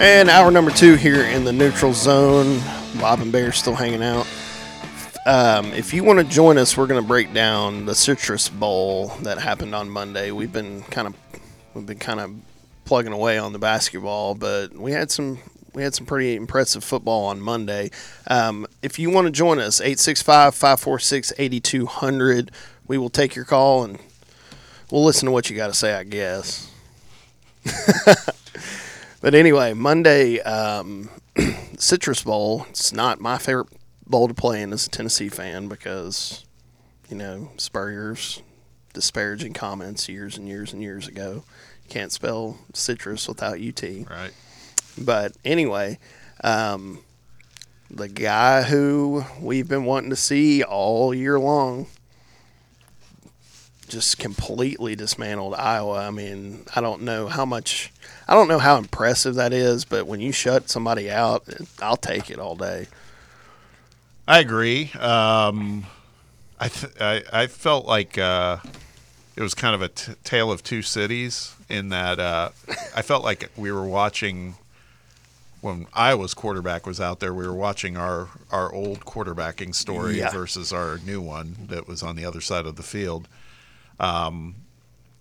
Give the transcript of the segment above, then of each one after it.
And hour number two here in the neutral zone. Bob and Bear still hanging out. If you want to join us, we're going to break down the Citrus Bowl that happened on Monday. We've been kind of plugging away on the basketball, but we had some pretty impressive football on Monday. If you want to join us, 865-546-8200. We will take your call and we'll listen to what you got to say, I guess. But anyway, Monday, Citrus Bowl. It's not my favorite bowl to play in as a Tennessee fan because, you know, Spurrier's disparaging comments years and years and years ago. You can't spell citrus without UT. Right. But anyway, the guy who we've been wanting to see all year long just completely dismantled Iowa. I mean, I don't know how impressive that is, but when you shut somebody out, I'll take it all day. I agree. I felt like it was kind of a tale of two cities in that I felt like we were watching when Iowa's quarterback was out there, we were watching our old quarterbacking story versus our new one that was on the other side of the field.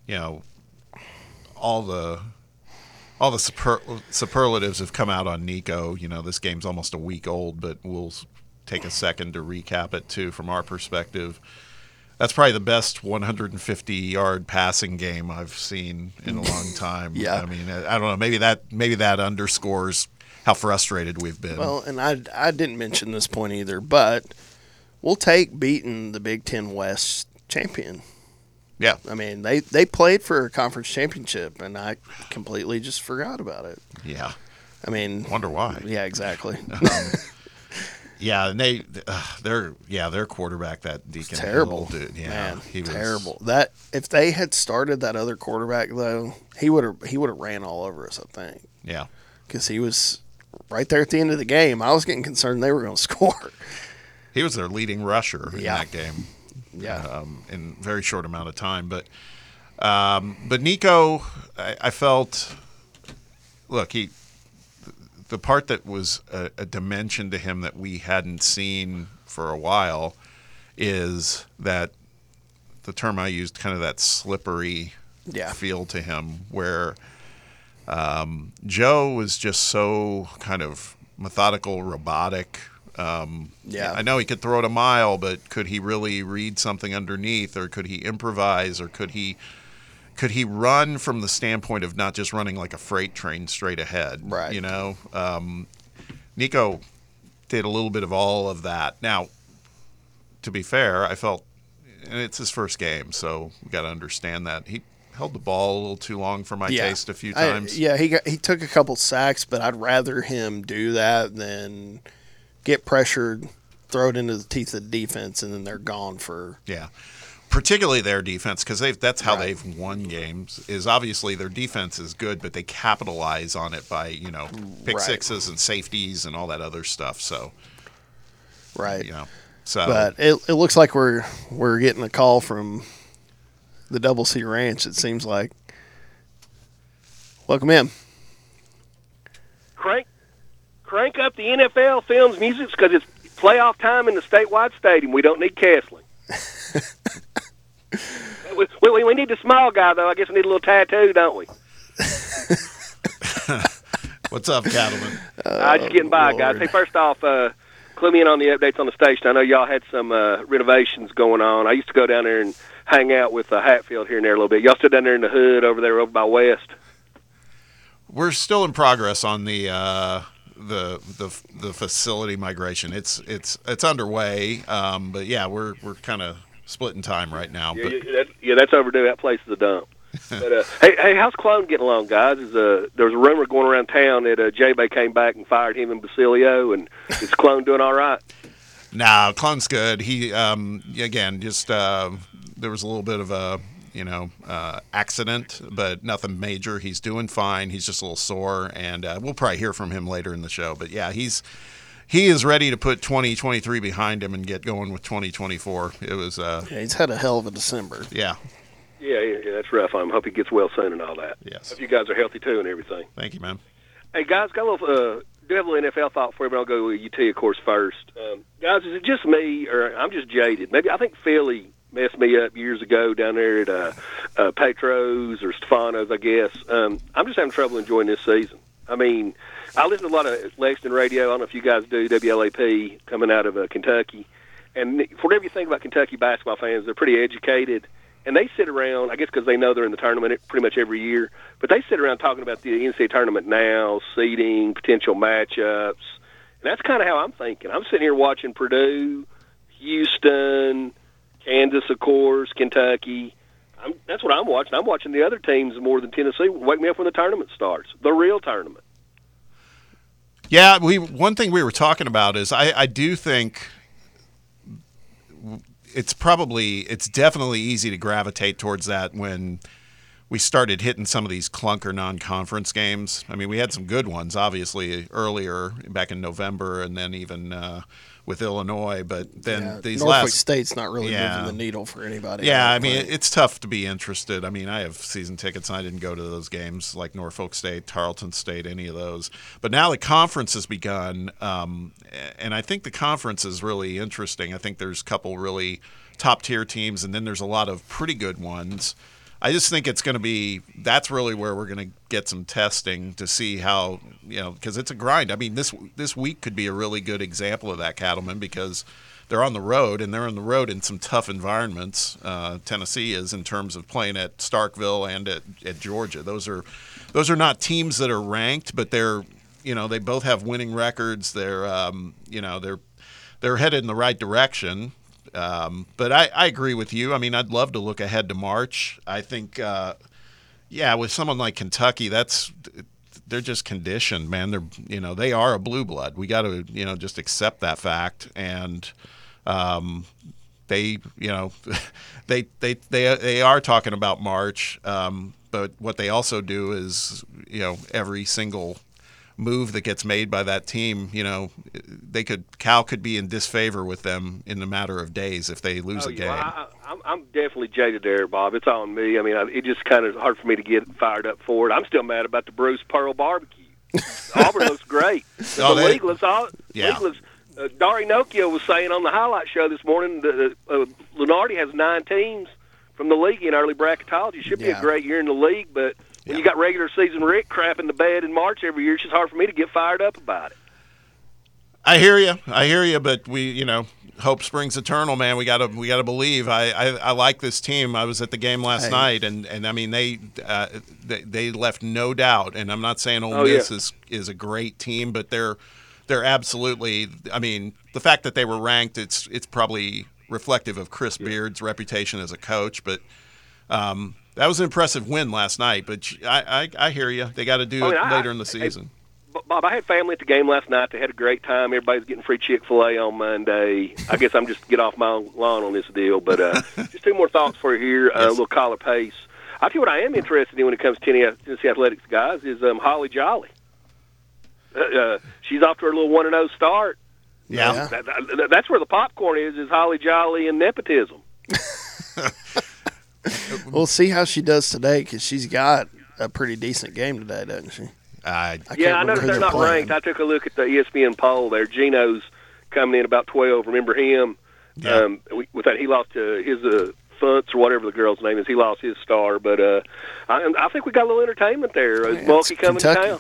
You know, all the superlatives have come out on Nico. You know, this game's almost a week old, but we'll take a second to recap it too from our perspective. That's probably the best 150-yard passing game I've seen in a long time. Yeah, I mean, I don't know. Maybe that underscores how frustrated we've been. Well, and I didn't mention this point either, but we'll take beating the Big Ten West champion. Yeah. I mean, they played for a conference championship, and I completely just forgot about it. Yeah. I mean. Wonder why. Yeah, exactly. Yeah, and their quarterback, that Deacon. Terrible. Dude. Yeah, man, he was terrible. That if they had started that other quarterback, though, he would have ran all over us, I think. Yeah. Because he was right there at the end of the game. I was getting concerned they were going to score. He was their leading rusher in that game. Yeah, in a very short amount of time. But Nico, I felt, look, the part that was a dimension to him that we hadn't seen for a while is that the term I used, kind of that slippery feel to him, where Joe was just so kind of methodical, robotic. I know he could throw it a mile, but could he really read something underneath, or could he improvise, or could he run from the standpoint of not just running like a freight train straight ahead? Right. You know, Nico did a little bit of all of that. Now, to be fair, I felt, and it's his first game, so we got to understand that he held the ball a little too long for my taste a few times. He took a couple sacks, but I'd rather him do that than get pressured, throw it into the teeth of the defense, and then they're gone for particularly their defense, because that's how they've won games, is obviously their defense is good, but they capitalize on it by, you know, pick sixes and safeties and all that other stuff. So right, you know, so but it looks like we're getting a call from the Double C Ranch. It seems like. Welcome in, Craig. Crank up the NFL Films music because it's playoff time in the statewide stadium. We don't need Kessling. we need the small guy, though. I guess we need a little tattoo, don't we? What's up, Cattleman? Just getting by, Lord. Guys. Hey, first off, clue me in on the updates on the station. I know y'all had some renovations going on. I used to go down there and hang out with Hatfield here and there a little bit. Y'all still down there in the hood over by West? We're still in progress on the facility migration. It's underway, but we're kind of splitting time right now. Yeah, but that's overdue. That place is a dump. But hey, how's Clone getting along, guys? There was a rumor going around town that J-Bay came back and fired him and Basilio, and is Clone doing all right? Nah, Clone's good. He there was a little bit of a accident, but nothing major. He's doing fine. He's just a little sore, and we'll probably hear from him later in the show. But yeah, he is ready to put 2023 behind him and get going with 2024. It was he's had a hell of a December. Yeah, that's rough. I hope he gets well soon and all that. Yes, hope you guys are healthy too and everything. Thank you, man. Hey, guys, got a little NFL thought for you, but I'll go with UT, of course, first. Guys, is it just me, or I'm just jaded? Maybe I think Philly messed me up years ago down there at Petros or Stefano's, I guess. I'm just having trouble enjoying this season. I mean, I listen to a lot of Lexington radio. I don't know if you guys do, WLAP, coming out of Kentucky. And whatever you think about Kentucky basketball fans, they're pretty educated. And they sit around, I guess because they know they're in the tournament pretty much every year, but they sit around talking about the NCAA tournament now, seeding, potential matchups. And that's kind of how I'm thinking. I'm sitting here watching Purdue, Houston, Kansas, of course, Kentucky. That's what I'm watching. I'm watching the other teams more than Tennessee. Wake me up when the tournament starts, the real tournament. Yeah, one thing we were talking about is I do think – it's definitely easy to gravitate towards that when we started hitting some of these clunker non-conference games. I mean, we had some good ones, obviously, earlier back in November, and then even with Illinois. But then these Norfolk State's not really moving the needle for anybody. Yeah, I mean, it's tough to be interested. I mean, I have season tickets, and I didn't go to those games like Norfolk State, Tarleton State, any of those. But now the conference has begun, and I think the conference is really interesting. I think there's a couple really top-tier teams, and then there's a lot of pretty good ones. I just think it's going to be – that's really where we're going to get some testing to see how – you know, because it's a grind. I mean, this week could be a really good example of that, Cattleman, because they're on the road, and they're on the road in some tough environments. Tennessee is, in terms of playing at Starkville and at Georgia. Those are not teams that are ranked, but they're – you know, they both have winning records. They're you know, they're headed in the right direction. But I agree with you. I mean, I'd love to look ahead to March. I think, with someone like Kentucky, they're just conditioned, man. They are a blue blood. We got to, just accept that fact. And they are talking about March. But what they also do is, every single move that gets made by that team, Cal could be in disfavor with them in a matter of days if they lose a game. I'm definitely jaded there, Bob. It's on me. I mean, it just kind of hard for me to get fired up for it. I'm still mad about the Bruce Pearl barbecue. Auburn looks great. Leagueless. Dari Nokia was saying on the highlight show this morning that Lunardi has 9 teams from the league in early bracketology. It should be a great year in the league, but when you got regular season Rick crap in the bed in March every year, it's just hard for me to get fired up about it. I hear you, but we, hope springs eternal, man. We gotta believe. I like this team. I was at the game last night, and I mean they left no doubt. And I'm not saying Ole Miss is a great team, but they're absolutely. I mean, the fact that they were ranked, it's probably reflective of Chris Beard's reputation as a coach, but. That was an impressive win last night, but I hear you. They got to do it later in the season. Bob, I had family at the game last night. They had a great time. Everybody's getting free Chick-fil-A on Monday. I guess I'm just get off my lawn on this deal. But just 2 more thoughts for you here, a little collar pace. I tell you what I am interested in when it comes to Tennessee athletics, guys, is Holly Jolly. She's off to her little 1-0 start. Yeah. That's where the popcorn is Holly Jolly and nepotism. We'll see how she does today because she's got a pretty decent game today, doesn't she? I know they're not ranked. I took a look at the ESPN poll there. Gino's coming in about 12. Remember him? Yeah. With that, he lost his Funtz or whatever the girl's name is. He lost his star. But I think we got a little entertainment there. Is Mulkey coming to town?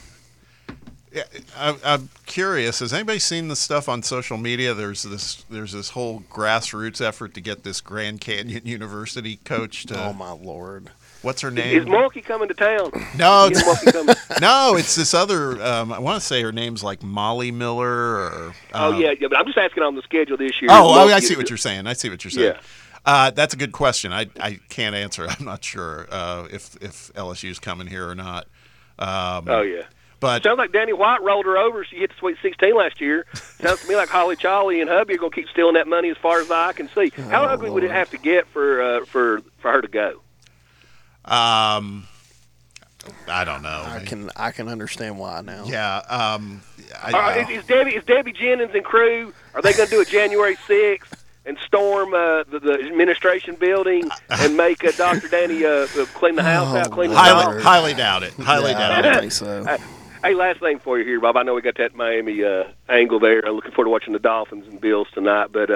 Yeah, I'm curious. Has anybody seen the stuff on social media? There's this whole grassroots effort to get this Grand Canyon University coach to. Oh my Lord! What's her name? Is Mulkey coming to town? No, it's this other. I want to say her name's like Molly Miller. But I'm just asking on the schedule this year. I see what you're saying. Yeah. That's a good question. I can't answer. I'm not sure if LSU's coming here or not. But sounds like Danny White rolled her over. She hit the Sweet 16 last year. Sounds to me like Holly Jolly and hubby are going to keep stealing that money as far as the eye can see. How ugly would it have to get for her to go? I don't know. I can understand why now. Yeah. Is Debbie Jennings and crew, are they going to do it January 6th? And storm the administration building and make Dr. Danny clean the house out. Highly doubt it. I don't think so. Hey, last thing for you here, Bob. I know we got that Miami angle there. I'm looking forward to watching the Dolphins and Bills tonight. But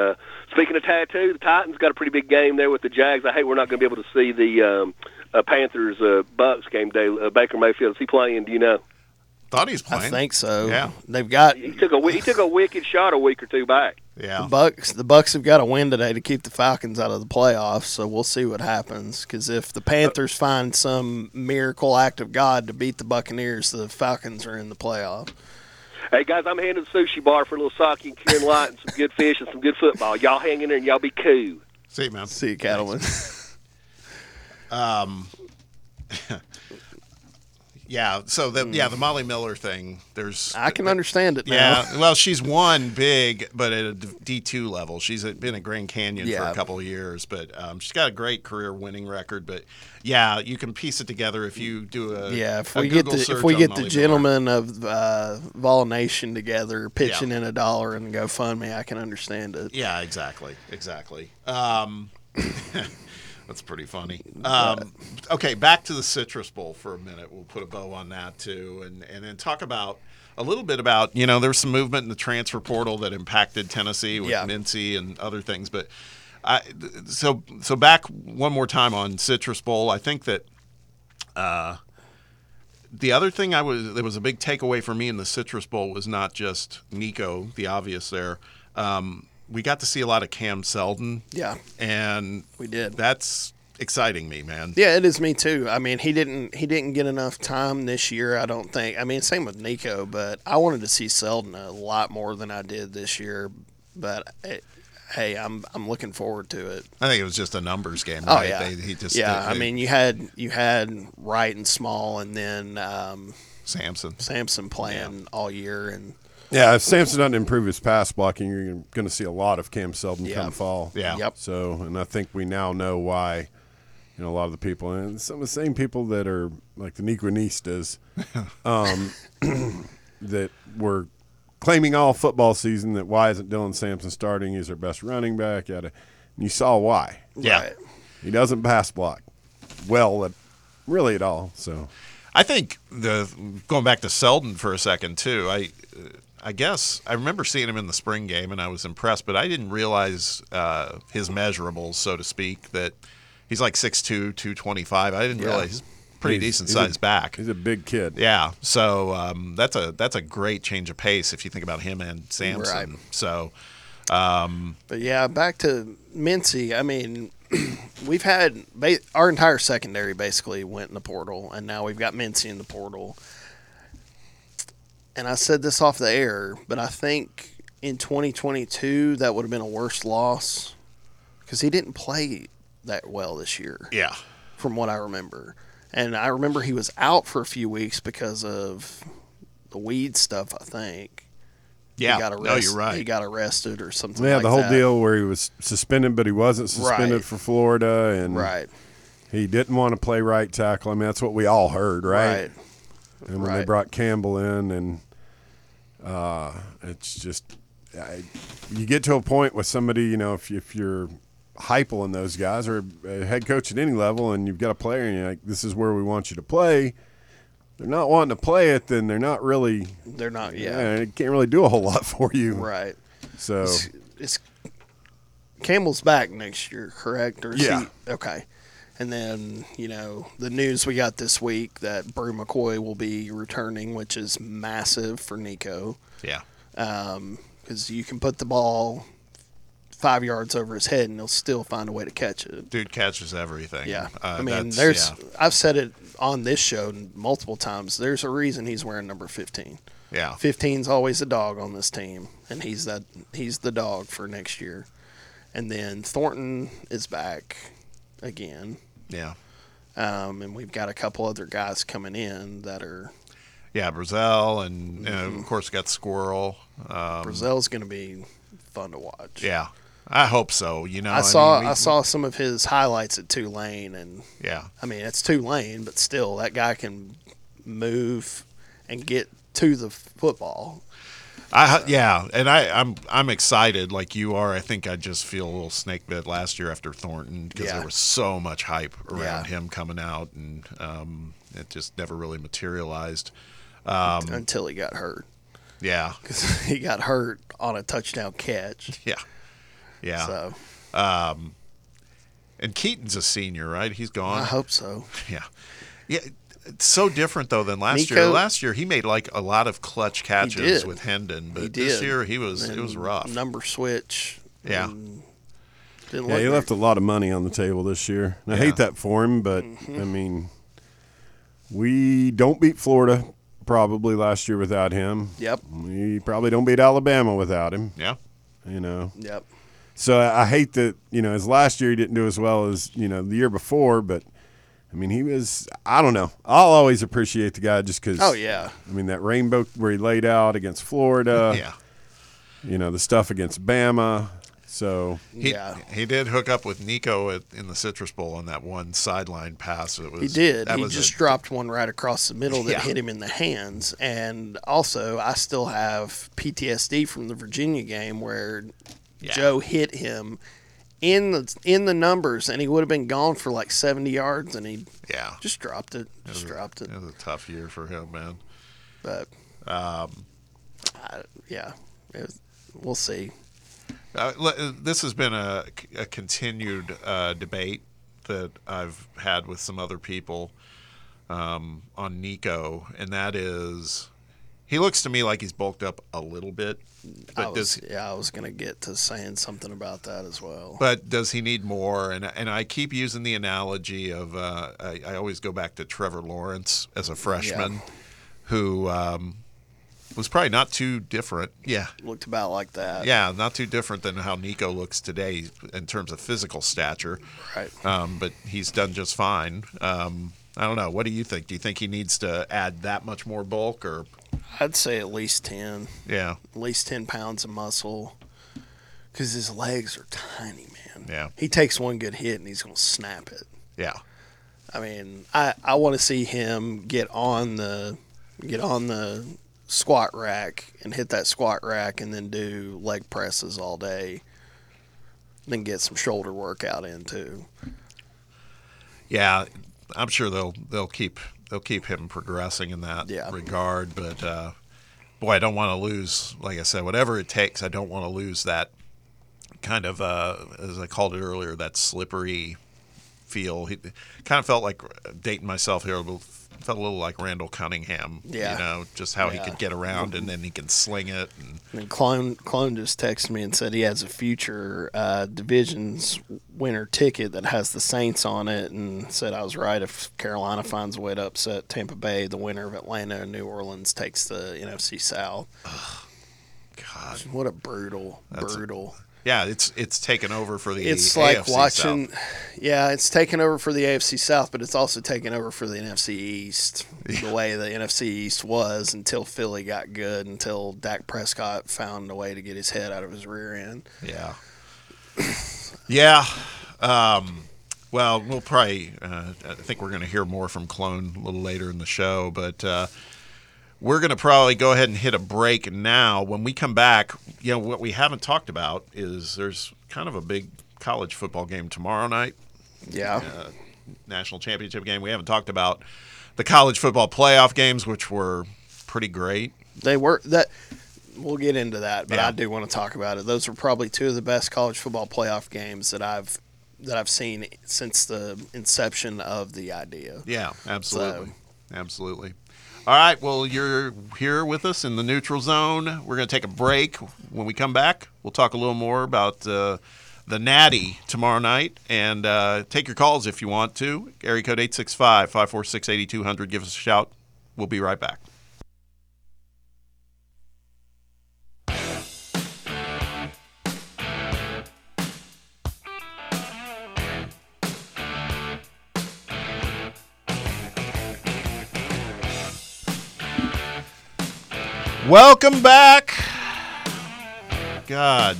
speaking of tattoo, the Titans got a pretty big game there with the Jags. I hate we're not going to be able to see the Panthers Bucs game day. Baker Mayfield, is he playing? Do you know? Thought he's playing. I think so. Yeah, they've got. He took a wicked shot a week or two back. Yeah, the Bucs have got to win today to keep the Falcons out of the playoffs. So we'll see what happens. Because if the Panthers find some miracle act of God to beat the Buccaneers, the Falcons are in the playoff. Hey guys, I'm heading to the sushi bar for a little sake and Karen Light and some good fish and some good football. Y'all hang in there and y'all be cool. See you, man. See you, Cattleman. Yeah, so the Molly Miller thing. I can understand it now. Yeah, well, she's won big, but at a D2 level. She's been at Grand Canyon for a couple of years, but she's got a great career winning record. But yeah, you can piece it together if you do a If we get the gentleman of Vol Nation together pitching in $1 and GoFundMe, I can understand it. Yeah, exactly. That's pretty funny. Okay, back to the Citrus Bowl for a minute. We'll put a bow on that too, and then talk about a little bit about, you know, there was some movement in the transfer portal that impacted Tennessee with Mincy and other things. But so back one more time on Citrus Bowl. I think that the other thing there was a big takeaway for me in the Citrus Bowl was not just Nico, the obvious there. We got to see a lot of Cam Selden. Yeah. And we did. That's exciting me, man. Yeah, it is me too. I mean, he didn't get enough time this year, I don't think. I mean, same with Nico, but I wanted to see Selden a lot more than I did this year, but hey, I'm looking forward to it. I think it was just a numbers game, right? Oh, yeah. I mean, you had Wright and Small and then Sampson playing all year, and yeah, if Sampson doesn't improve his pass blocking, you're going to see a lot of Cam Selden come fall. Yeah. Yep. So, and I think we now know why, you know, a lot of the people, and some of the same people that are like the Negronistas, that were claiming all football season that why isn't Dylan Sampson starting? He's their best running back. And you saw why. Yeah. Right? He doesn't pass block well, really at all. So, I think going back to Selden for a second too, I guess I remember seeing him in the spring game, and I was impressed, but I didn't realize his measurables, so to speak, that he's like 6'2", 225. I didn't realize he's pretty decent sized back. He's a big kid. Yeah, so that's a great change of pace if you think about him and Samson. Right. So, but yeah, back to Mincy. I mean, we've had our entire secondary basically went in the portal, and now we've got Mincy in the portal. And I said this off the air, but I think in 2022 that would have been a worse loss because he didn't play that well this year. Yeah. From what I remember. And I remember he was out for a few weeks because of the weed stuff, I think. Yeah. He got arrested, no, you're right. He got arrested or something like that. Yeah, the whole deal where he was suspended, but he wasn't suspended for Florida. And he didn't want to play right tackle. I mean, that's what we all heard, right? Right. And when they brought Campbell in and – it's just you get to a point with somebody, you know, if you're Heupel and those guys or a head coach at any level and you've got a player and you're like, this is where we want you to play. They're not wanting to play it, then they're not it can't really do a whole lot for you. Right. So it's Campbell's back next year, correct? Or okay. And then, you know, the news we got this week that Brew McCoy will be returning, which is massive for Nico. Yeah. Because you can put the ball 5 yards over his head and he'll still find a way to catch it. Dude catches everything. Yeah. I mean, I've said it on this show multiple times. There's a reason he's wearing number 15. Yeah. 15's always a dog on this team, and he's the dog for next year. And then Thornton is back again. Yeah. And we've got a couple other guys coming in that are. Yeah, Brazell and, of course, got Squirrel. Brazell's going to be fun to watch. Yeah. I hope so. You know, I saw some of his highlights at Tulane. And, yeah. I mean, it's Tulane, but still, that guy can move and get to the football. I'm excited like you are. I think I just feel a little snake bit last year after Thornton because there was so much hype around him coming out, and it just never really materialized. Until he got hurt. Yeah. Because he got hurt on a touchdown catch. Yeah. Yeah. So. And Keaton's a senior, right? He's gone. I hope so. Yeah. Yeah. It's so different, though, than last year. Last year, he made, like, a lot of clutch catches with Hendon. But this year, it was rough. Number switch. Yeah. Yeah, he left a lot of money on the table this year. And I hate that for him, but, I mean, we don't beat Florida probably last year without him. Yep. We probably don't beat Alabama without him. Yeah. You know. Yep. So I hate that, you know, his last year he didn't do as well as, you know, the year before, but – I mean, he was – I don't know. I'll always appreciate the guy just because – oh, yeah. I mean, that rainbow where he laid out against Florida. Yeah. You know, the stuff against Bama. So – He did hook up with Nico in the Citrus Bowl on that one sideline pass. It was, he did. He just dropped one right across the middle that hit him in the hands. And also, I still have PTSD from the Virginia game where Joe hit him – in the numbers, and he would have been gone for like 70 yards, and he just dropped it. It was a tough year for him, man. But we'll see. This has been a continued debate that I've had with some other people on Nico, and that is he looks to me like he's bulked up a little bit. But I was going to get to saying something about that as well. But does he need more? And I keep using the analogy of I always go back to Trevor Lawrence as a freshman who was probably not too different. Yeah. Looked about like that. Yeah, not too different than how Nico looks today in terms of physical stature. Right. But he's done just fine. I don't know. What do you think? Do you think he needs to add that much more bulk or – I'd say at least 10. Yeah. At least 10 pounds of muscle because his legs are tiny, man. Yeah. He takes one good hit and he's going to snap it. Yeah. I mean, I want to see him get on the squat rack and hit that squat rack and then do leg presses all day. Then get some shoulder workout in too. Yeah, I'm sure they'll keep – they'll keep him progressing in that regard. But, boy, I don't want to lose, like I said, whatever it takes, I don't want to lose that kind of, as I called it earlier, that slippery feel. He kind of felt like, dating myself here, felt a little like Randall Cunningham. Yeah. You know, just how he could get around and then he can sling it. And Clone just texted me and said he has a future divisions winner ticket that has the Saints on it and said I was right. If Carolina finds a way to upset Tampa Bay, the winner of Atlanta and New Orleans takes the NFC South. Ugh, God. What a brutal. Yeah, it's taken over for the AFC South. It's like watching – yeah, it's taken over for the AFC South, but it's also taken over for the NFC East, the way the NFC East was until Philly got good, until Dak Prescott found a way to get his head out of his rear end. Yeah. Yeah. Well, we'll probably I think we're going to hear more from Clone a little later in the show, but we're going to probably go ahead and hit a break now. When we come back, you know, what we haven't talked about is there's kind of a big college football game tomorrow night. Yeah. National championship game. We haven't talked about the college football playoff games, which were pretty great. They were. We'll get into that, but I do want to talk about it. Those were probably two of the best college football playoff games that I've seen since the inception of the idea. Yeah, absolutely. Absolutely. All right, well, you're here with us in the neutral zone. We're going to take a break. When we come back, we'll talk a little more about the Natty tomorrow night. And take your calls if you want to. Area code 865-546-8200. Give us a shout. We'll be right back. Welcome back. God.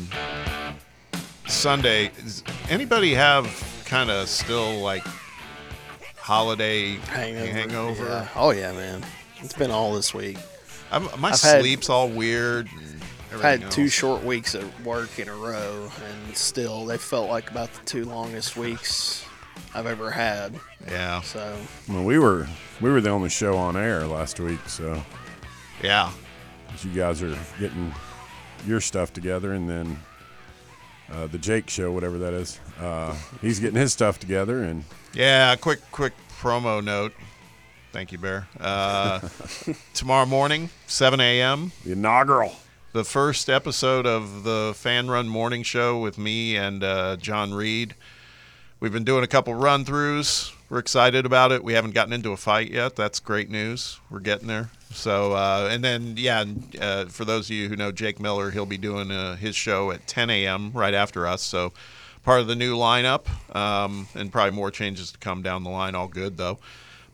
Sunday. Does anybody have kind of still like holiday hangover? Yeah. Oh, yeah, man. It's been all this week. I've sleep's all weird. I've had two short weeks at work in a row, and still they felt like about the two longest weeks I've ever had. Yeah. So. Well, we were the only show on air last week, so. Yeah. You guys are getting your stuff together, and then the Jake show, whatever that is, he's getting his stuff together. And yeah, quick promo note. Thank you, Bear. Tomorrow morning, 7 a.m. The inaugural. The first episode of the Fan Run Morning Show with me and John Reed. We've been doing a couple run-throughs. We're excited about it. We haven't gotten into a fight yet. That's great news. We're getting there. So, and then, yeah, for those of you who know Jake Miller, he'll be doing his show at 10 a.m. right after us. So part of the new lineup, and probably more changes to come down the line. All good, though.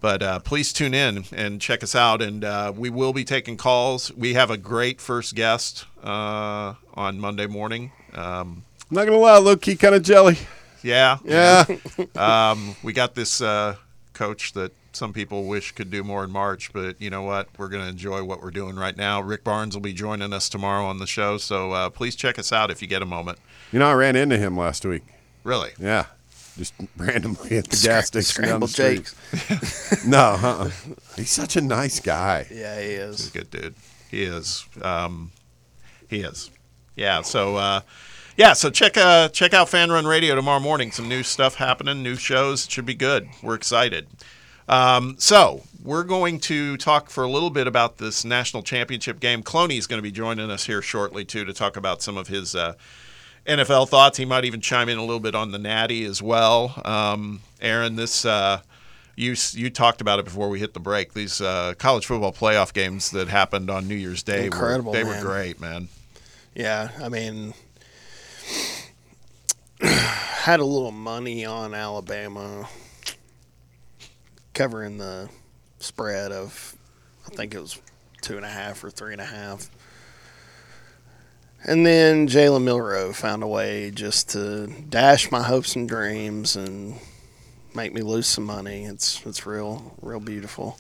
But please tune in and check us out, and we will be taking calls. We have a great first guest on Monday morning. I'm not going to lie, low-key kind of jelly. Yeah. Yeah. We got this coach that some people wish could do more in March, but you know what? We're going to enjoy what we're doing right now. Rick Barnes will be joining us tomorrow on the show, so please check us out if you get a moment. You know, I ran into him last week. Really? Yeah. Just randomly at the gas station down the street. No, he's such a nice guy. Yeah, he is. He's a good dude. He is. He is. Yeah. So, So check out Fan Run Radio tomorrow morning. Some new stuff happening. New shows. It should be good. We're excited. So we're going to talk for a little bit about this national championship game. Cloney's going to be joining us here shortly too to talk about some of his NFL thoughts. He might even chime in a little bit on the Natty as well. Aaron, this you talked about it before we hit the break. These college football playoff games that happened on New Year's Day, were great, man. Yeah, I mean, had a little money on Alabama covering the spread of, I think it was 2.5 or 3.5. And then Jalen Milroe found a way just to dash my hopes and dreams and make me lose some money. It's real beautiful.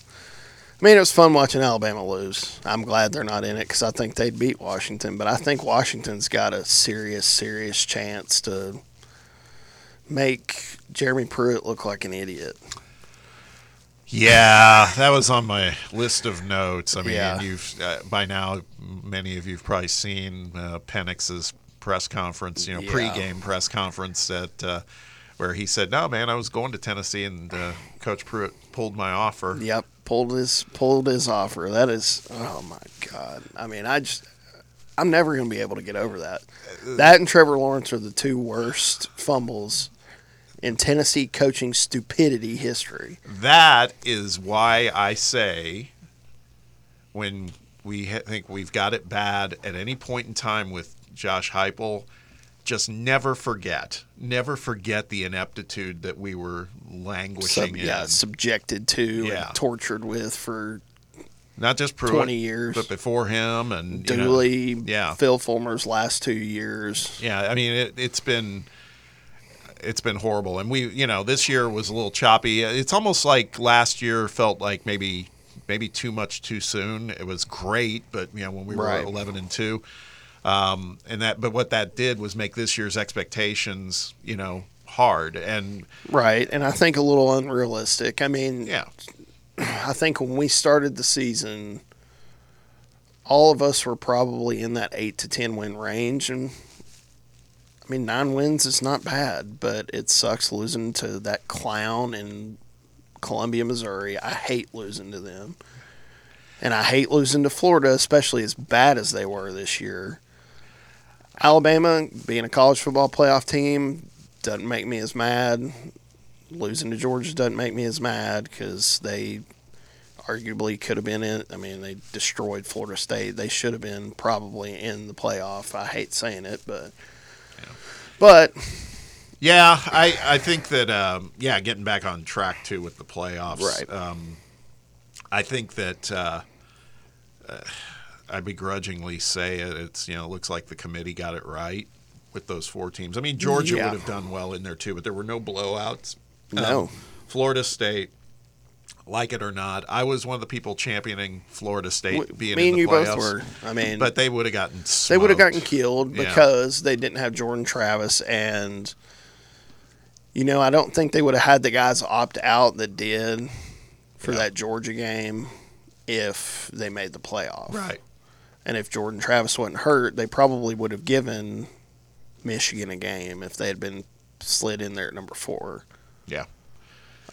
I mean, it was fun watching Alabama lose. I'm glad they're not in it because I think they'd beat Washington. But I think Washington's got a serious chance to make Jeremy Pruitt look like an idiot. Yeah, that was on my list of notes. I mean, you've by now, many of you have probably seen Penix's press conference, pregame press conference at where he said, "No, man, I was going to Tennessee, and Coach Pruitt pulled my offer." Yep, pulled his offer. That is, oh my God. I mean, I'm never going to be able to get over that. That and Trevor Lawrence are the two worst fumbles in Tennessee coaching stupidity history. That is why I say when we think we've got it bad at any point in time with Josh Heupel, just never forget the ineptitude that we were languishing in. Yeah, subjected to and tortured with for not just Pruitt, 20 years, but before him and Dooley, Phil Fulmer's last 2 years. Yeah, I mean, it's been horrible. And we, this year was a little choppy. It's almost like last year felt like maybe too much too soon. It was great, but when we were 11-2, but what that did was make this year's expectations, hard and right. And I think a little unrealistic. I mean, I think when we started the season, all of us were probably in that 8 to 10 win range, and I mean, 9 wins is not bad, but it sucks losing to that clown in Columbia, Missouri. I hate losing to them. And I hate losing to Florida, especially as bad as they were this year. Alabama, being a college football playoff team, doesn't make me as mad. Losing to Georgia doesn't make me as mad because they arguably could have been in. I mean, they destroyed Florida State. They should have been probably in the playoff. I hate saying it, but... But yeah, I think that getting back on track too with the playoffs. Right. I think that I begrudgingly say it's looks like the committee got it right with those 4 teams. I mean, Georgia would have done well in there too, but there were no blowouts. No. Florida State, like it or not, I was one of the people championing Florida State being in the playoffs. Me and you both were. I mean, but they would have gotten smoked. They would have gotten killed because they didn't have Jordan Travis, and I don't think they would have had the guys opt out that did for that Georgia game. if they made the playoff. Right. And if Jordan Travis wasn't hurt, they probably would have given Michigan a game if they had been slid in there at number 4. Yeah.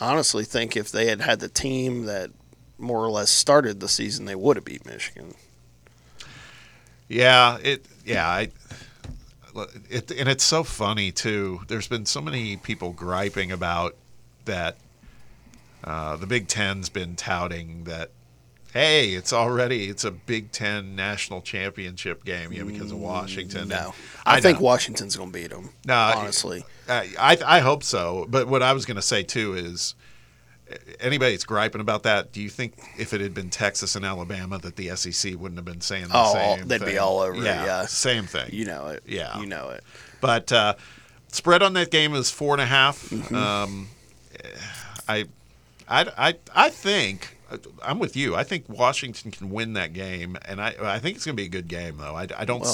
I honestly think if they had had the team that more or less started the season, they would have beat Michigan. Yeah, and it's so funny, too. There's been so many people griping about that. The Big Ten's been touting that, hey, it's a Big Ten national championship game because of Washington. No, I think Washington's going to beat them, honestly. I hope so. But what I was going to say, too, is anybody that's griping about that, do you think if it had been Texas and Alabama that the SEC wouldn't have been saying the same thing? Oh, they'd be all over it, yeah. Same thing. You know it. Yeah. You know it. But spread on that game is 4.5. Mm-hmm. I think I'm with you. I think Washington can win that game, and I think it's going to be a good game though. I don't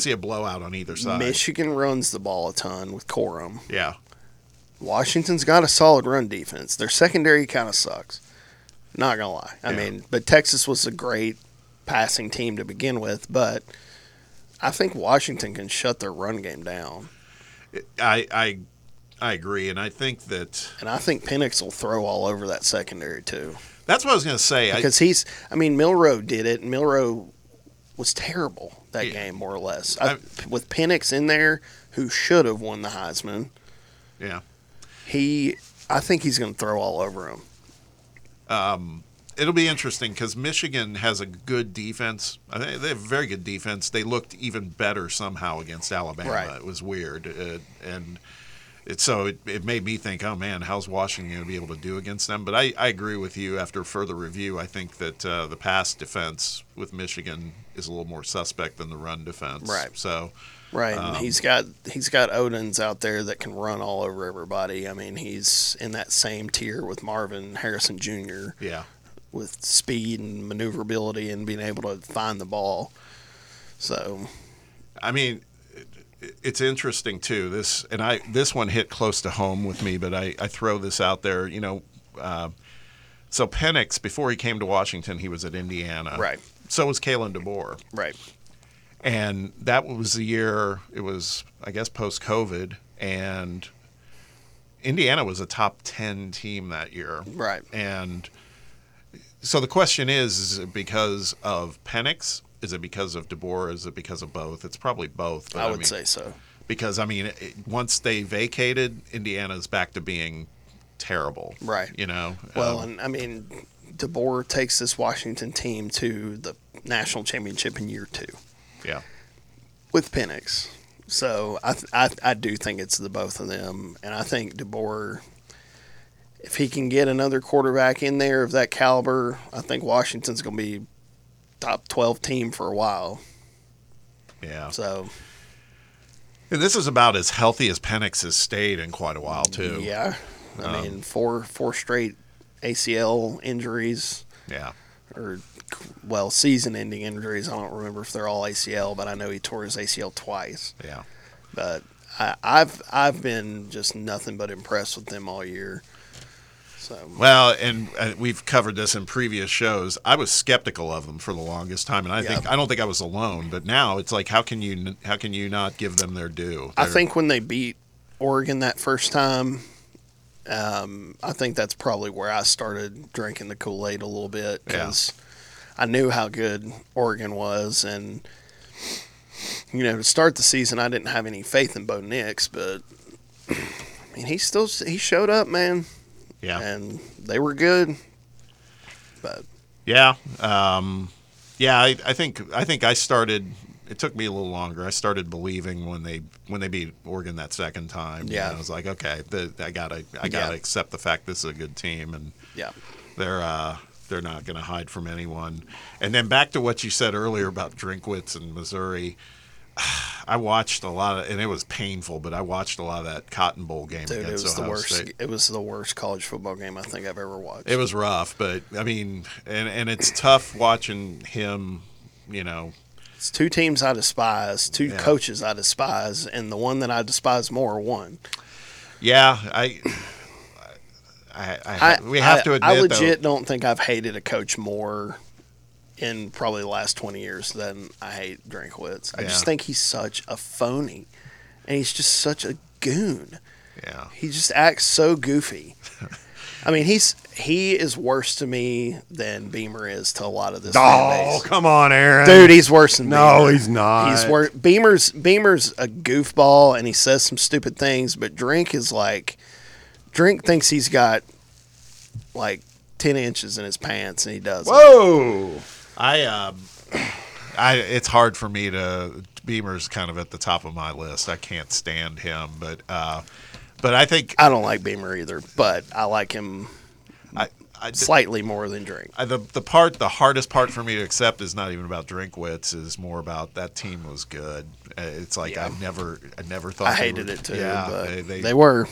see a blowout on either side. Michigan runs the ball a ton with Corum. Yeah. Washington's got a solid run defense. Their secondary kind of sucks. Not going to lie. I mean, but Texas was a great passing team to begin with, but I think Washington can shut their run game down. I agree, and I think that... And I think Penix will throw all over that secondary, too. That's what I was going to say. Because Milroe did it, and Milroe was terrible that game, more or less. With Penix in there, who should have won the Heisman... Yeah. I think he's going to throw all over him. It'll be interesting because Michigan has a good defense. I think they have a very good defense. They looked even better somehow against Alabama. Right. It was weird. So it made me think, oh, man, how's Washington going to be able to do against them? But I agree with you. After further review, I think that the pass defense with Michigan is a little more suspect than the run defense. Right. So... Right, and he's got Odins out there that can run all over everybody. I mean, he's in that same tier with Marvin Harrison Jr. Yeah, with speed and maneuverability and being able to find the ball. So, I mean, it's interesting too. This one hit close to home with me, but I throw this out there. You know, so Penix, before he came to Washington, he was at Indiana. Right. So was Kalen DeBoer. Right. And that was the year, it was, I guess, post-COVID, and Indiana was a top 10 team that year. Right. And so the question is it because of Penix? Is it because of DeBoer? Is it because of both? It's probably both. But I would say so. Because, once they vacated, Indiana's back to being terrible. Right. You know? Well, DeBoer takes this Washington team to the national championship in year 2. Yeah, with Penix. So I do think it's the both of them, and I think DeBoer, if he can get another quarterback in there of that caliber, I think Washington's going to be top 12 team for a while. Yeah. So. And this is about as healthy as Penix has stayed in quite a while too. Yeah, four straight ACL injuries. Yeah. Or season-ending injuries. I don't remember if they're all ACL, but I know he tore his ACL twice. Yeah. But I've been just nothing but impressed with them all year. So. Well, and we've covered this in previous shows. I was skeptical of them for the longest time, and I don't think I was alone. But now it's like, how can you not give them their due? I think when they beat Oregon that first time. I think that's probably where I started drinking the Kool-Aid a little bit because I knew how good Oregon was. And, to start the season, I didn't have any faith in Bo Nix, but, he showed up, man. Yeah. And they were good. But yeah. I think I started – it took me a little longer. I started believing when they beat Oregon that second time. Yeah, and I was like, okay, I gotta accept the fact this is a good team, and they're not gonna hide from anyone. And then back to what you said earlier about Drinkwitz and Missouri, I watched a lot of, and it was painful, but I watched a lot of that Cotton Bowl game against Ohio State. It was the worst college football game I think I've ever watched. It was rough, but and it's tough watching him, It's 2 teams I despise, 2 coaches I despise, and the one that I despise more won. Yeah, we have to admit, I legit don't think I've hated a coach more in probably the last 20 years than I hate Grant Quitt's. I just think he's such a phony, and he's just such a goon. Yeah, he just acts so goofy. I mean, he is worse to me than Beamer is to a lot of this. Oh, come on, Aaron. Dude, he's worse than Beamer. No, he's not. He's worse. Beamer's a goofball, and he says some stupid things, but Drink thinks he's got, 10 inches in his pants, and he doesn't. Whoa! It's hard for me to – Beamer's kind of at the top of my list. I can't stand him, but I think – I don't like Beamer either, but I like him slightly more than Drink. The hardest part for me to accept is not even about Drinkwitz. Is more about that team was good. It's like I never thought I hated it too. Yeah, but they were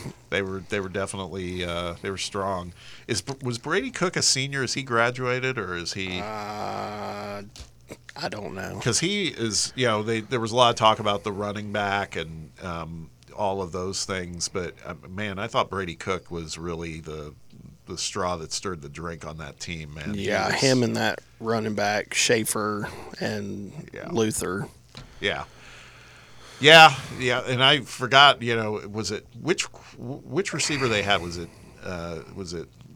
definitely they were strong. Was Brady Cook a senior? Is he graduated or is he? I don't know, because he is. You know, there was a lot of talk about the running back and all of those things, but man, I thought Brady Cook was really the straw that stirred the drink on that team, man. Yeah, him and that running back, Schaefer and Luther. Yeah. Yeah, and I forgot, was it which receiver they had? Was it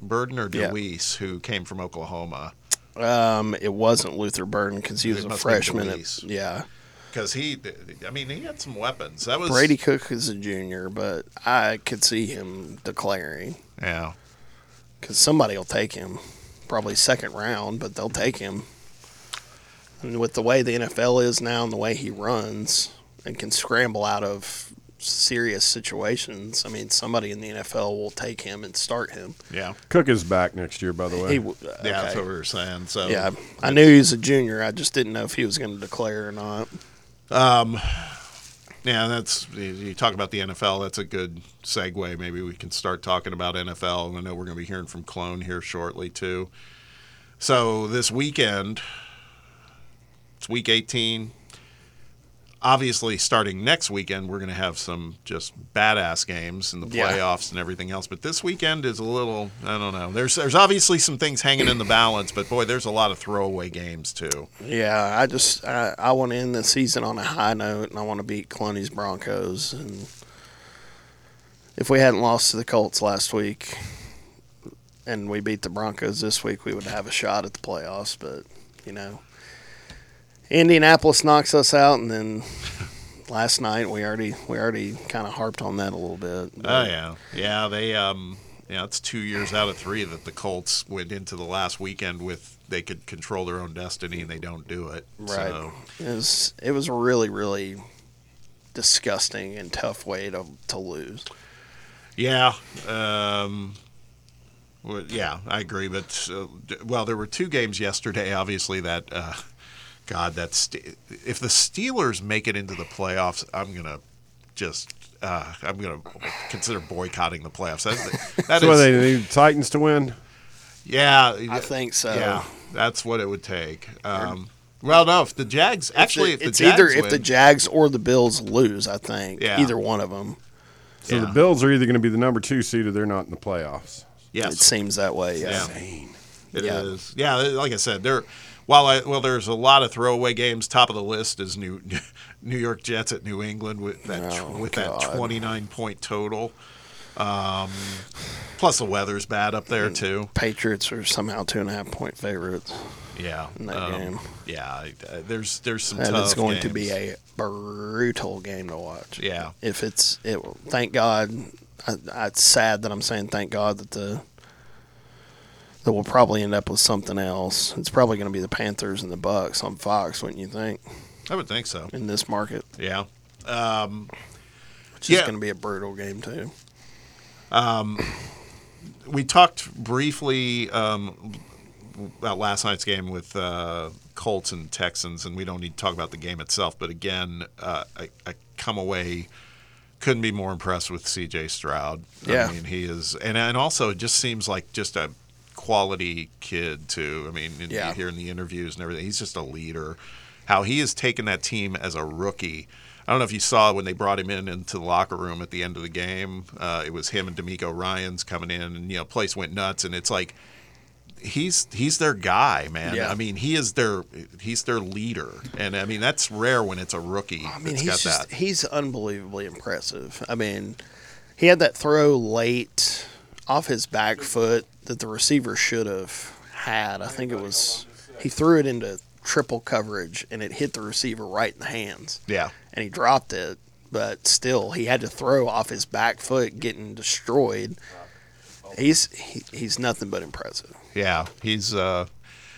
Burden or DeWeese who came from Oklahoma? It wasn't Luther Burden because he was a freshman. Because he had some weapons. That was Brady Cook is a junior, but I could see him declaring. Yeah. Because somebody will take him, probably second round, but they'll take him. And with the way the NFL is now and the way he runs and can scramble out of serious situations, I mean, somebody in the NFL will take him and start him. Yeah. Cook is back next year, by the way. Okay. Yeah, that's what we were saying. So. Yeah, I knew he was a junior. I just didn't know if he was going to declare or not. Yeah, you talk about the NFL, that's a good segue. Maybe we can start talking about NFL, and I know we're going to be hearing from Clone here shortly too. So this weekend, it's week 18. Obviously, starting next weekend, we're going to have some just badass games in the playoffs and everything else. But this weekend is a little, I don't know. There's obviously some things hanging in the balance, but boy, there's a lot of throwaway games too. Yeah, I want to end the season on a high note, and I want to beat Clooney's Broncos. And if we hadn't lost to the Colts last week, and we beat the Broncos this week, we would have a shot at the playoffs. But Indianapolis knocks us out, and then last night we already kind of harped on that a little bit. But. Oh yeah. They it's 2 years out of 3 that the Colts went into the last weekend with they could control their own destiny, and they don't do it. Right. So. It was a really, really disgusting and tough way to lose. Yeah. Yeah, I agree. But there were 2 games yesterday. Obviously that. God, if the Steelers make it into the playoffs, I'm gonna consider boycotting the playoffs. That's what they need, the Titans to win. Yeah, I think so. Yeah, that's what it would take. If the Jags if the Jags or the Bills lose, I think either one of them. So the Bills are either going to be the number 2 seed or they're not in the playoffs. Yes, it seems that way. Yeah, it is. Yeah, like I said, they're. Well, there's a lot of throwaway games. Top of the list is New York Jets at New England with that 29-point total. Plus the weather's bad up there too. Patriots are somehow 2.5-point favorites. Yeah, in that game. Yeah, there's some. That is going to be a brutal game to watch. Yeah, if it. Thank God. It's sad that I'm saying thank God that that we'll probably end up with something else. It's probably going to be the Panthers and the Bucs on Fox, wouldn't you think? I would think so. In this market. Yeah. Which is going to be a brutal game, too. We talked briefly about last night's game with Colts and Texans, and we don't need to talk about the game itself. But, again, I come away – couldn't be more impressed with C.J. Stroud. Yeah. I mean, he is – and also it just seems like just a – quality kid too. I mean, you hear in the interviews and everything, he's just a leader. How he has taken that team as a rookie. I don't know if you saw when they brought him into the locker room at the end of the game. It was him and D'Amico Ryans coming in, and place went nuts. And it's like he's their guy, man. Yeah. I mean, he's their leader, and I mean that's rare when it's a rookie. I mean, he's unbelievably impressive. I mean, he had that throw late off his back foot that the receiver should have had. I think it was he threw it into triple coverage and it hit the receiver right in the hands. Yeah, and he dropped it, but still he had to throw off his back foot, getting destroyed. He's nothing but impressive. Yeah,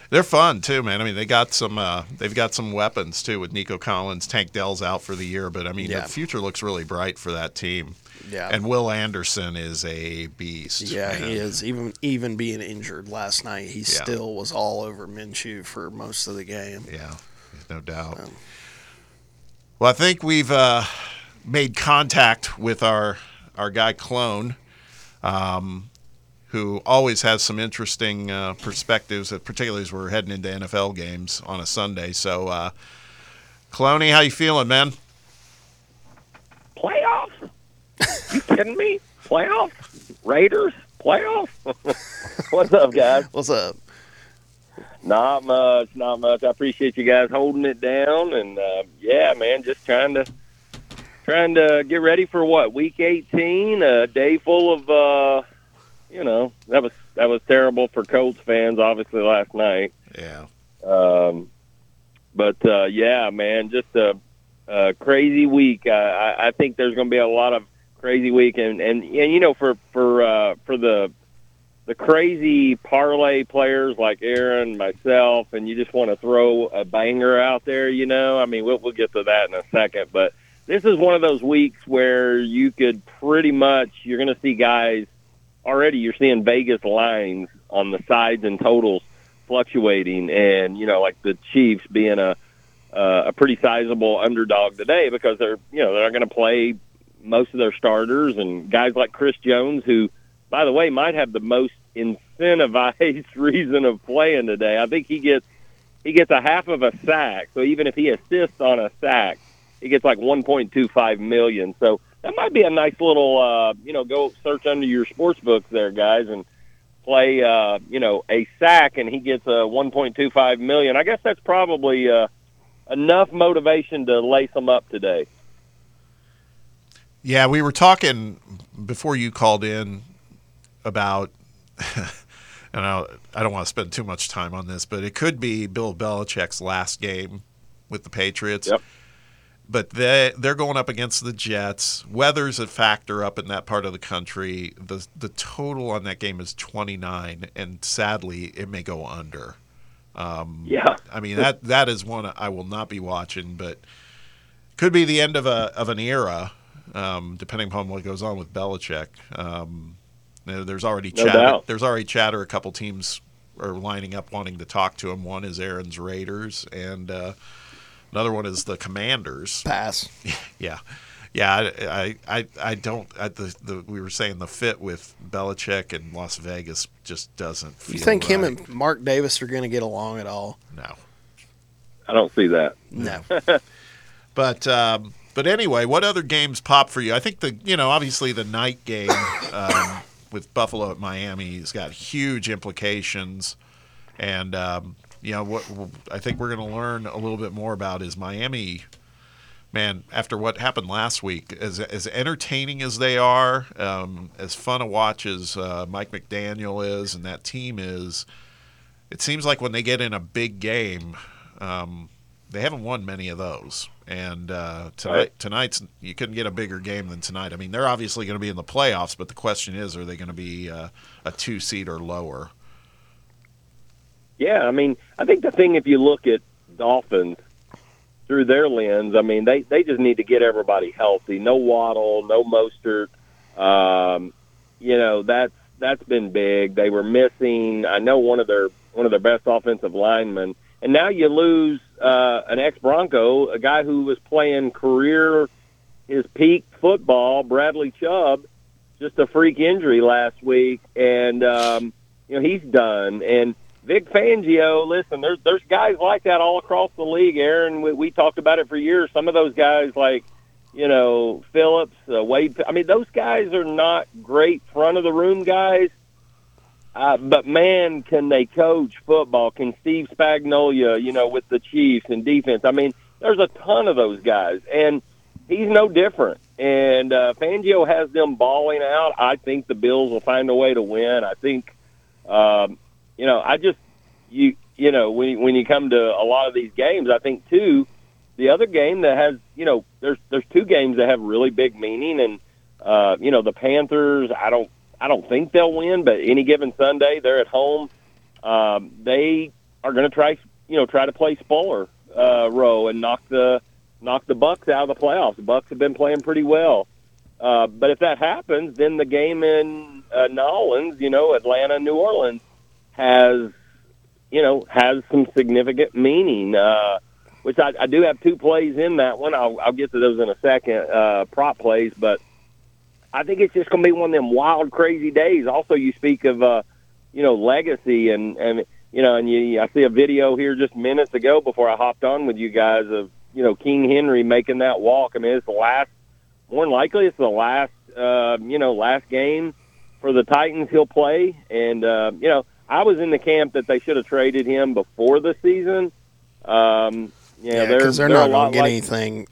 they're fun too, man. I mean, they've got some weapons too with Nico Collins. Tank Dell's out for the year, but I mean, The future looks really bright for that team. Yeah, and Will Anderson is a beast. Yeah, man. He is. Even being injured last night, he still was all over Minshew for most of the game. Yeah, no doubt. So. Well, I think we've made contact with our guy Clone. Who always has some interesting perspectives, particularly as we're heading into NFL games on a Sunday. So, Cloney, how you feeling, man? Playoffs? You kidding me? Playoffs? Raiders? Playoffs? What's up, guys? What's up? Not much. I appreciate you guys holding it down. And, man, just trying to get ready for what, week 18, a day full of, that was terrible for Colts fans, obviously, last night. Yeah. Just a crazy week. I think there's going to be a lot of crazy week, and you know, for the crazy parlay players like Aaron, myself, and you just want to throw a banger out there. You know, I mean, we'll get to that in a second, but. This is one of those weeks where you could pretty much – you're going to see guys – already you're seeing Vegas lines on the sides and totals fluctuating. And, you know, like the Chiefs being a pretty sizable underdog today because they're going to play most of their starters. And guys like Chris Jones, who, by the way, might have the most incentivized reason of playing today. I think he gets a half of a sack. So even if he assists on a sack, he gets like $1.25 million. So that might be a nice little, go search under your sports books there, guys, and play, a sack, and he gets a $1.25 million. I guess that's probably enough motivation to lace them up today. Yeah, we were talking before you called in about – and I don't want to spend too much time on this, but it could be Bill Belichick's last game with the Patriots. Yep. But they're going up against the Jets. Weather's a factor up in that part of the country. The total on that game is 29, and sadly, it may go under. I mean, that is one I will not be watching, but could be the end of an era, depending upon what goes on with Belichick. There's already chatter. No doubt. There's already chatter. A couple teams are lining up wanting to talk to him. One is Aaron's Raiders, and another one is the Commanders. Pass. Yeah. Yeah, we were saying the fit with Belichick and Las Vegas just doesn't feel right. You think him and Mark Davis are going to get along at all? No. I don't see that. No. But anyway, what other games pop for you? I think obviously the night game with Buffalo at Miami has got huge implications, and what I think we're going to learn a little bit more about is Miami, man, after what happened last week, as entertaining as they are, as fun to watch as Mike McDaniel is and that team is, it seems like when they get in a big game, they haven't won many of those. And tonight's you couldn't get a bigger game than tonight. I mean, they're obviously going to be in the playoffs, but the question is, are they going to be a two-seed or lower? Yeah, I mean, I think the thing, if you look at Dolphins through their lens, I mean, they just need to get everybody healthy. No Waddle, no Mostert. That's been big. They were missing, I know, one of their best offensive linemen, and now you lose an ex-Bronco, a guy who was playing his peak football, Bradley Chubb, just a freak injury last week, and he's done. And Vic Fangio, listen, there's guys like that all across the league, Aaron. We talked about it for years. Some of those guys like, Phillips, Wade. I mean, those guys are not great front-of-the-room guys, But, man, can they coach football? Can Steve Spagnuolo, you know, with the Chiefs and defense? I mean, there's a ton of those guys, and he's no different. And Fangio has them balling out. I think the Bills will find a way to win. I think, you know, I just – you know, when you come to a lot of these games, I think, too, the other game that has, you know, there's two games that have really big meaning. And, you know, the Panthers, I don't think they'll win, but any given Sunday, they're at home. They are going to try to play spoiler row and knock the Bucs out of the playoffs. The Bucs have been playing pretty well. But if that happens, then the game in New Orleans, you know, Atlanta, New Orleans, has some significant meaning, which I do have two plays in that one. I'll get to those in a second, prop plays. But I think it's just going to be one of them wild, crazy days. Also, you speak of, you know, legacy and you know, and I see a video here just minutes ago before I hopped on with you guys of, you know, King Henry making that walk. I mean, it's the last, you know, last game for the Titans he'll play. And, you know, I was in the camp that they should have traded him before the season. Yeah, because they're not going to get anything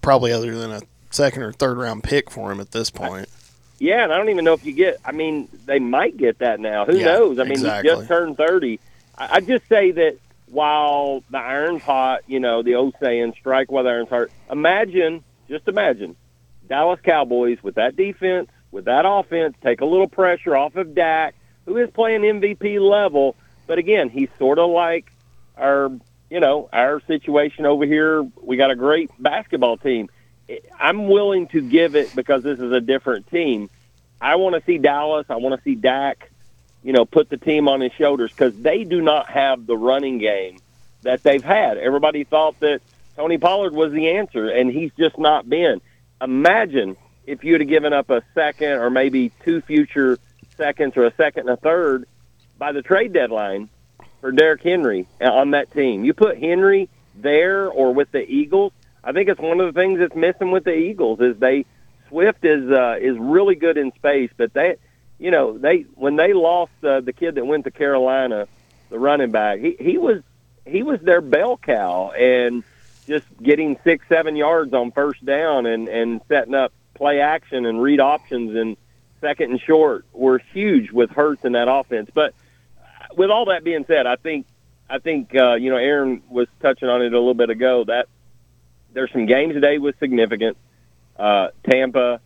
probably other than a second or third round pick for him at this point. Yeah, and I don't even know if you get – I mean, they might get that now. Who knows? I mean, exactly. He just turned 30. I just say that while the iron's hot, you know, the old saying, strike while the iron's hot, just imagine, Dallas Cowboys with that defense, with that offense, take a little pressure off of Dak, who is playing MVP level, but again, he's sort of like our situation over here. We got a great basketball team. I'm willing to give it because this is a different team. I want to see Dallas. I want to see Dak, you know, put the team on his shoulders because they do not have the running game that they've had. Everybody thought that Tony Pollard was the answer, and he's just not been. Imagine if you'd have given up a second or maybe two future seconds or a second and a third by the trade deadline for Derrick Henry on that team. You put Henry there or with the Eagles, I think it's one of the things that's missing with the Eagles is Swift is really good in space, but when they lost the kid that went to Carolina, the running back, he was their bell cow and just getting 6-7 yards on first down and setting up play action and read options and second and short were huge with Hurts in that offense. But with all that being said, I think you know, Aaron was touching on it a little bit ago that there's some games today with significant. Tampa,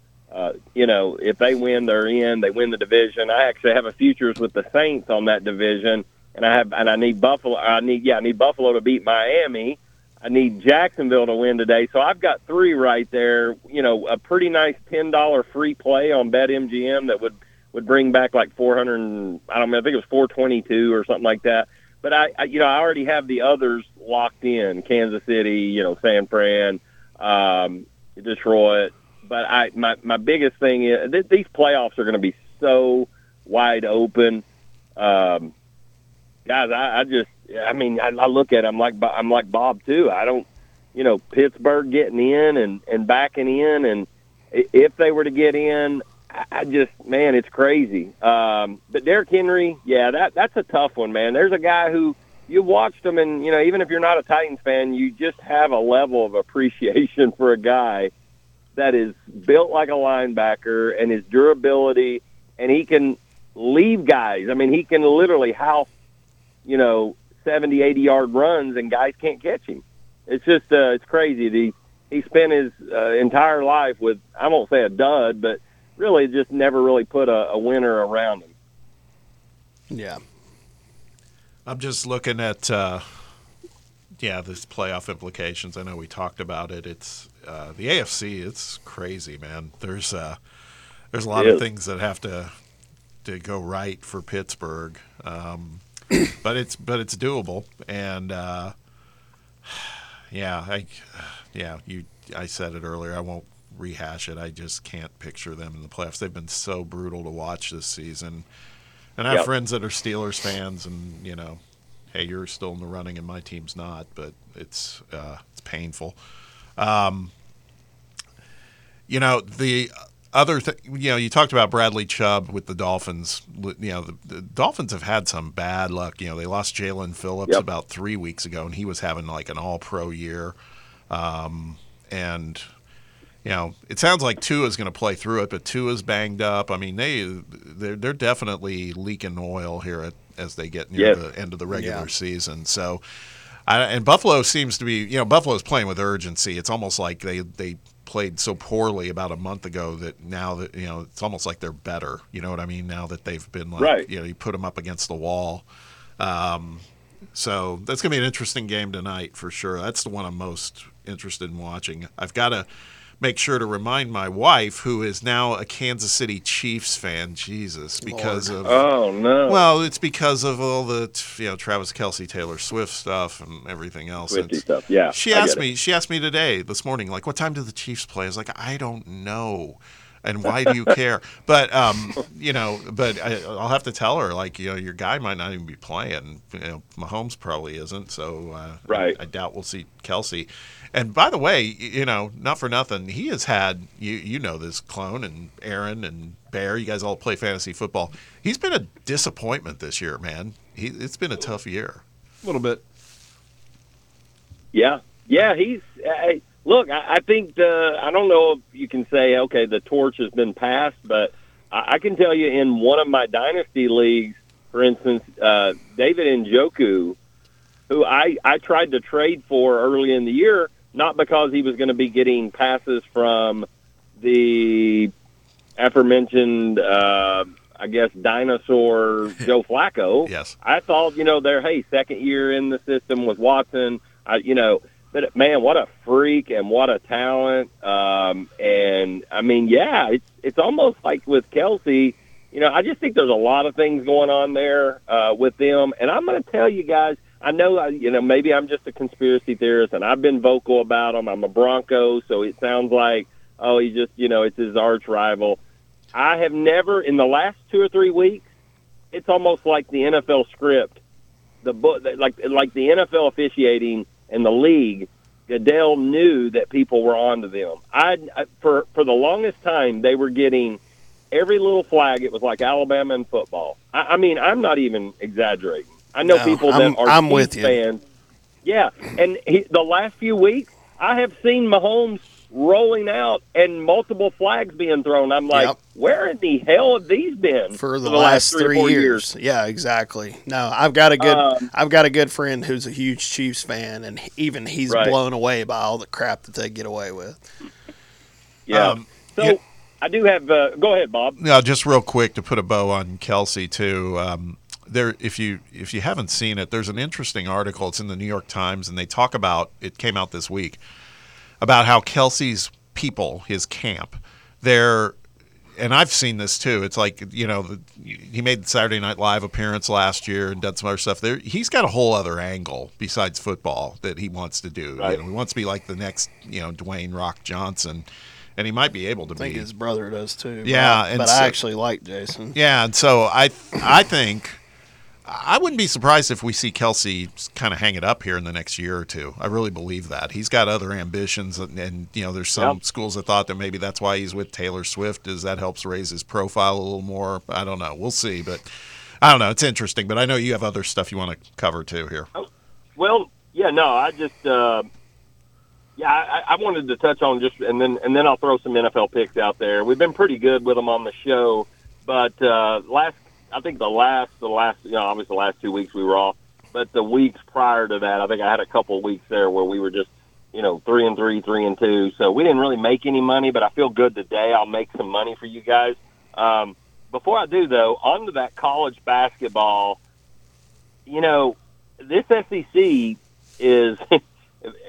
you know, if they win, they're in. They win the division. I actually have a futures with the Saints on that division, and I need Buffalo. I need Buffalo to beat Miami. I need Jacksonville to win today. So I've got three right there. You know, a pretty nice $10 free play on BetMGM that would bring back like 400. I don't know. I think it was 422 or something like that. But I already have the others locked in: Kansas City, you know, San Fran, Detroit. But my biggest thing is these playoffs are going to be so wide open, guys. I look at it, I'm like Bob too. I don't, you know, Pittsburgh getting in and backing in, and if they were to get in, I just, man, it's crazy. But Derrick Henry, yeah, that's a tough one, man. There's a guy who you watched him, and you know, even if you're not a Titans fan, you just have a level of appreciation for a guy that is built like a linebacker and his durability, and he can leave guys. I mean, he can literally house, you know, 70, 80-yard runs, and guys can't catch him. It's just it's crazy. He spent his entire life with, I won't say a dud, but really just never really put a winner around him. Yeah. I'm just looking at, these playoff implications. I know we talked about it. It's the AFC, it's crazy, man. There's a lot of things that have to go right for Pittsburgh. But it's doable, and I said it earlier. I won't rehash it. I just can't picture them in the playoffs. They've been so brutal to watch this season, and I have friends that are Steelers fans, and you know, hey, you're still in the running, and my team's not, but it's painful. You know, the You talked about Bradley Chubb with the Dolphins. You know, the Dolphins have had some bad luck. You know, they lost Jalen Phillips about 3 weeks ago, and he was having like an all-pro year. And, you know, it sounds like Tua's going to play through it, but Tua's banged up. I mean, they're definitely leaking oil here as they get near the end of the regular season. So, and Buffalo seems to be, you know, Buffalo's playing with urgency. It's almost like they played so poorly about a month ago that now that, you know, it's almost like they're better. You know what I mean? Now that they've been like, you know, you put them up against the wall. So that's going to be an interesting game tonight for sure. That's the one I'm most interested in watching. I've got to make sure to remind my wife, who is now a Kansas City Chiefs fan, because well, it's because of all the, you know, Travis Kelce, Taylor Swift stuff and everything else. She asked me today, this morning, like, what time do the Chiefs play? I was like, I don't know. And why do you care? But, you know, but I'll have to tell her, like, you know, your guy might not even be playing. You know, Mahomes probably isn't, so I doubt we'll see Kelce. And by the way, you know, not for nothing, he has had, you know this, Clone and Aaron and Bear, you guys all play fantasy football. He's been a disappointment this year, man. It's been a tough year. A little bit. Yeah. Yeah, he's – look, I think I don't know if you can say, okay, the torch has been passed, but I can tell you in one of my dynasty leagues, for instance, David Njoku, who I tried to trade for early in the year, not because he was going to be getting passes from the aforementioned, I guess, dinosaur Joe Flacco. Yes. I thought, you know, second year in the system with Watson, But, man, what a freak and what a talent. And, I mean, yeah, it's almost like with Kelce, you know, I just think there's a lot of things going on there with them. And I'm going to tell you guys, I know, you know, maybe I'm just a conspiracy theorist, and I've been vocal about them. I'm a Bronco, so it sounds like, oh, he just, you know, it's his arch rival. I have never, in the last 2 or 3 weeks, it's almost like the NFL script, the book, like the NFL officiating in the league, Goodell knew that people were onto them. For the longest time, they were getting every little flag. It was like Alabama in football. I mean, I'm not even exaggerating. I know people that are Chiefs fans. Yeah, and the last few weeks, I have seen Mahomes rolling out and multiple flags being thrown. I'm like, where in the hell have these been for the last three or four years? Yeah, exactly. No, I've got a good friend who's a huge Chiefs fan, and even he's blown away by all the crap that they get away with. Yeah. I do have. Go ahead, Bob. No, just real quick to put a bow on Kelce too. There, if you haven't seen it, there's an interesting article. It's in the New York Times, and they talk about it. Came out this week. About how Kelce's people, his camp, and I've seen this too. It's like, you know, he made the Saturday Night Live appearance last year and done some other stuff there. He's got a whole other angle besides football that he wants to do. Right. You know, he wants to be like the next, you know, Dwayne Rock Johnson, and he might be able to be. I think his brother does too. Yeah. I actually like Jason. Yeah, and so I think – I wouldn't be surprised if we see Kelce kind of hang it up here in the next year or two. I really believe that. He's got other ambitions, and you know, there's some schools that thought that maybe that's why he's with Taylor Swift, is that helps raise his profile a little more. I don't know. We'll see, but I don't know. It's interesting, but I know you have other stuff you want to cover too here. Oh, well, yeah, no, I just I wanted to touch on just and then I'll throw some NFL picks out there. We've been pretty good with them on the show, but obviously the last 2 weeks we were off, but the weeks prior to that, I think I had a couple of weeks there where we were just, you know, 3-3, 3-2. So we didn't really make any money, but I feel good today. I'll make some money for you guys. Before I do, though, onto that college basketball, you know, this SEC is,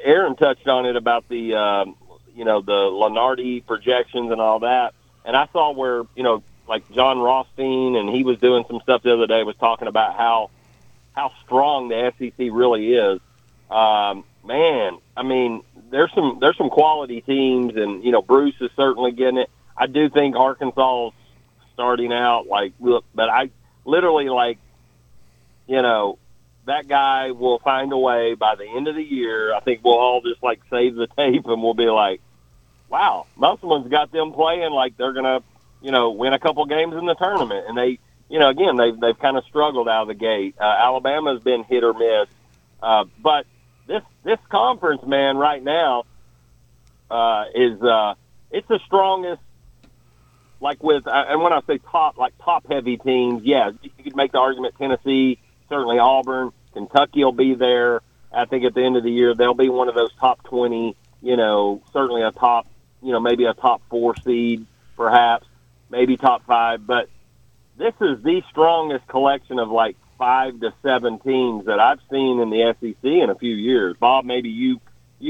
Aaron touched on it about the, you know, the Lunardi projections and all that. And I saw where, you know, like John Rothstein, and he was doing some stuff the other day, was talking about how strong the SEC really is. Man, I mean, there's some quality teams, and, you know, Bruce is certainly getting it. I do think Arkansas is starting out like, look, but I literally, like, you know, that guy will find a way by the end of the year. I think we'll all just, like, save the tape, and we'll be like, wow, Musselman's got them playing like they're going to, you know, win a couple games in the tournament. And they, you know, again, they've kind of struggled out of the gate. Alabama's been hit or miss. But this conference, man, right now is it's the strongest, like with, and when I say top, like top-heavy teams, yeah, you could make the argument Tennessee, certainly Auburn, Kentucky will be there. I think at the end of the year they'll be one of those top 20, you know, certainly a top, you know, maybe a top 4 seed perhaps, maybe top 5. But this is the strongest collection of like 5 to 7 teams that I've seen in the SEC in a few years. Bob, maybe you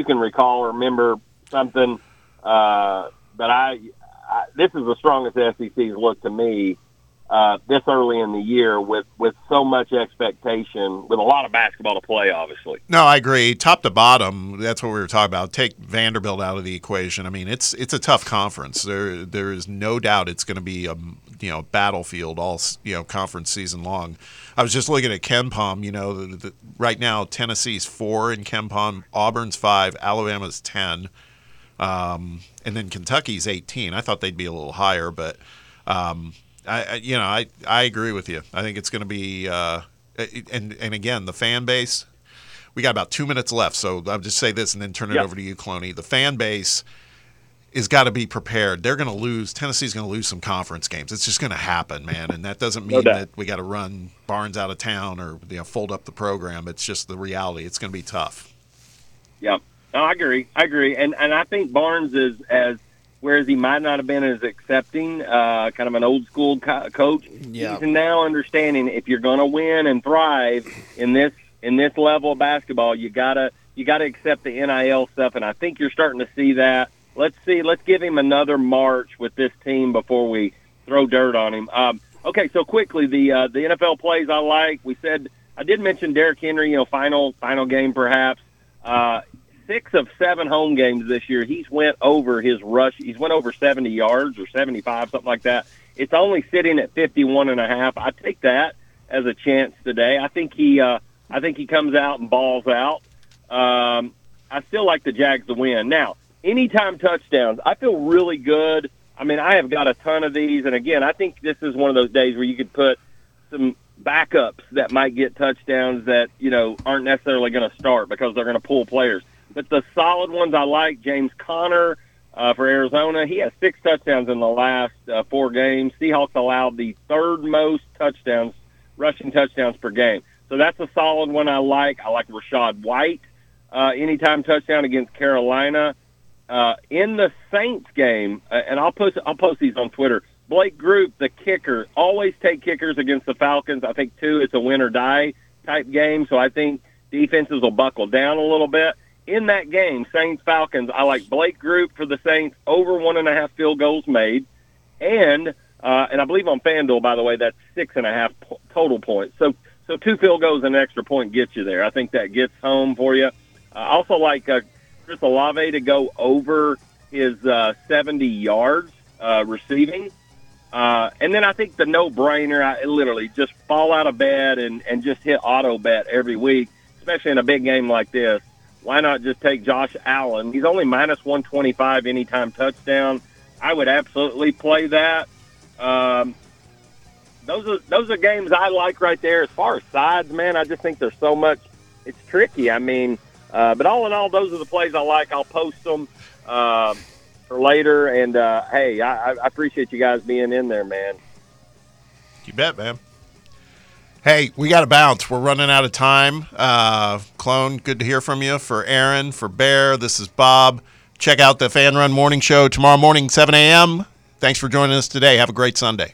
can recall or remember something, but I this is the strongest SEC's looked to me this early in the year with so much expectation, with a lot of basketball to play, obviously. No, I agree. Top to bottom, that's what we were talking about. Take Vanderbilt out of the equation. I mean, it's a tough conference. There is no doubt it's going to be a battlefield all conference season long. I was just looking at KenPom. You know, right now Tennessee's 4 in KenPom, Auburn's 5, Alabama's 10, and then Kentucky's 18. I thought they'd be a little higher, but. I agree with you. I think it's going to be and again, the fan base. We got about 2 minutes left, so I'll just say this and then turn it over to you, Cloney. The fan base is got to be prepared. They're going to lose. Tennessee's going to lose some conference games. It's just going to happen, man. And that doesn't mean that we got to run Barnes out of town or fold up the program. It's just the reality. It's going to be tough. Yeah, no, I agree, and I think Barnes is as. Whereas he might not have been as accepting, kind of an old-school coach, he's now understanding if you're going to win and thrive in this level of basketball, you gotta accept the NIL stuff, and I think you're starting to see that. Let's give him another March with this team before we throw dirt on him. Okay, so quickly the NFL plays I like. I did mention Derrick Henry, final game perhaps. 6 of 7 home games this year, he's went over his rush. He's went over 70 yards or 75, something like that. It's only sitting at 51.5. I take that as a chance today. I think he comes out and balls out. I still like the Jags to win. Now, anytime touchdowns, I feel really good. I mean, I have got a ton of these, and again, I think this is one of those days where you could put some backups that might get touchdowns that aren't necessarily going to start because they're going to pull players. But the solid ones I like, James Conner for Arizona. He has 6 touchdowns in the last 4 games. Seahawks allowed the third most touchdowns, rushing touchdowns per game. So that's a solid one I like. I like Rachaad White, anytime touchdown against Carolina. In the Saints game, and I'll post these on Twitter, Blake Group, the kicker, always take kickers against the Falcons. I think, too, it's a win or die type game, so I think defenses will buckle down a little bit. In that game, Saints-Falcons, I like Blake Group for the Saints, over 1.5 field goals made. And I believe on FanDuel, by the way, that's 6.5 total points. So 2 field goals and an extra point gets you there. I think that gets home for you. I also like Chris Olave to go over his 70 yards receiving. And then I think the no-brainer, I literally just fall out of bed and just hit auto bet every week, especially in a big game like this. Why not just take Josh Allen? He's only minus 125 anytime touchdown. I would absolutely play that. Those are games I like right there. As far as sides, man, I just think there's so much. It's tricky. I mean, but all in all, those are the plays I like. I'll post them for later. And, hey, I appreciate you guys being in there, man. You bet, man. Hey, we got to bounce. We're running out of time. Clone, good to hear from you. For Aaron, for Bear, this is Bob. Check out the Fan Run Morning Show tomorrow morning, 7 a.m. Thanks for joining us today. Have a great Sunday.